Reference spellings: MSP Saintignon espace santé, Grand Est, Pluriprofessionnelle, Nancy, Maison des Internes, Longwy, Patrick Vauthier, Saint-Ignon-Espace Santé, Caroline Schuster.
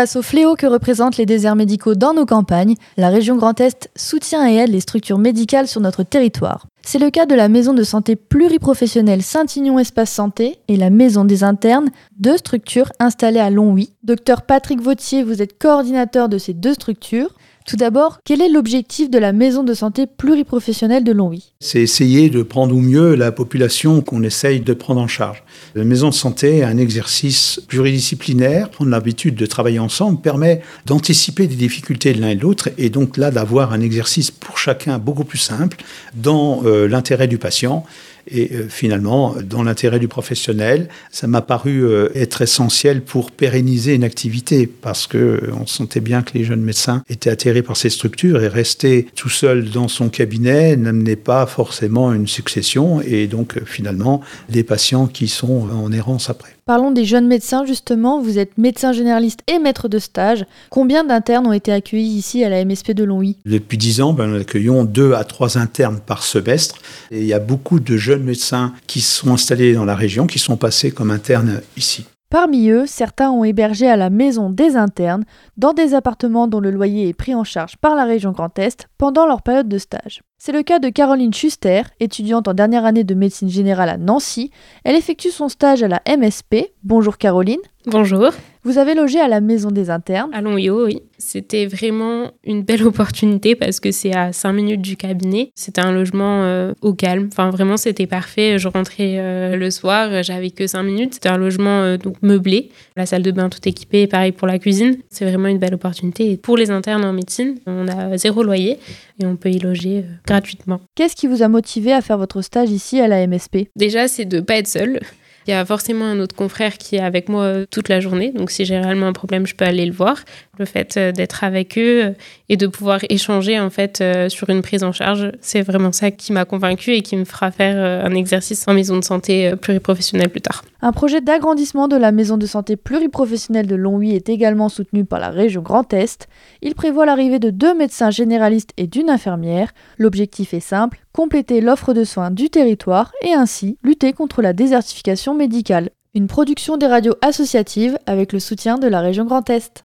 Face au fléau que représentent les déserts médicaux dans nos campagnes, la région Grand Est soutient et aide les structures médicales sur notre territoire. C'est le cas de la Maison de santé pluriprofessionnelle Saint-Ignon-Espace Santé et la Maison des Internes, deux structures installées à Longwy. Docteur Patrick Vauthier, vous êtes coordinateur de ces deux structures. Tout d'abord, quel est l'objectif de la Maison de santé pluriprofessionnelle de Longwy ? C'est essayer de prendre au mieux la population qu'on essaye de prendre en charge. La Maison de santé est un exercice pluridisciplinaire. Prendre l'habitude de travailler ensemble permet d'anticiper des difficultés de l'un et de l'autre et donc là d'avoir un exercice pour chacun beaucoup plus simple dans l'intérêt du patient et finalement dans l'intérêt du professionnel. Ça m'a paru être essentiel pour pérenniser une activité parce qu'on sentait bien que les jeunes médecins étaient atterrés par ces structures et rester tout seul dans son cabinet n'amenait pas forcément une succession et donc finalement des patients qui sont en errance après. Parlons des jeunes médecins justement, vous êtes médecin généraliste et maître de stage. Combien d'internes ont été accueillis ici à la MSP de Longwy ? Depuis 10 ans, nous accueillons 2 à 3 internes par semestre. Et il y a beaucoup de jeunes médecins qui sont installés dans la région, qui sont passés comme internes ici. Parmi eux, certains ont hébergé à la Maison des Internes, dans des appartements dont le loyer est pris en charge par la région Grand Est pendant leur période de stage. C'est le cas de Caroline Schuster, étudiante en dernière année de médecine générale à Nancy. Elle effectue son stage à la MSP. Bonjour Caroline. Bonjour. Vous avez logé à la Maison des Internes. À Longwy, oui. C'était vraiment une belle opportunité parce que c'est à 5 minutes du cabinet. C'était un logement au calme. Enfin, vraiment, c'était parfait. Je rentrais le soir, j'avais que 5 minutes. C'était un logement donc meublé. La salle de bain tout équipée, pareil pour la cuisine. C'est vraiment une belle opportunité. Et pour les internes en médecine, on a 0 loyer et on peut y loger gratuitement. Qu'est-ce qui vous a motivé à faire votre stage ici à la MSP ? Déjà, c'est de ne pas être seule. Il y a forcément un autre confrère qui est avec moi toute la journée, donc si j'ai réellement un problème, je peux aller le voir. Le fait d'être avec eux et de pouvoir échanger en fait sur une prise en charge, c'est vraiment ça qui m'a convaincue et qui me fera faire un exercice en maison de santé pluriprofessionnelle plus tard. Un projet d'agrandissement de la maison de santé pluriprofessionnelle de Longwy est également soutenu par la région Grand Est. Il prévoit l'arrivée de 2 médecins généralistes et d'une infirmière. L'objectif est simple, compléter l'offre de soins du territoire et ainsi lutter contre la désertification médicale. Une production des radios associatives avec le soutien de la région Grand Est.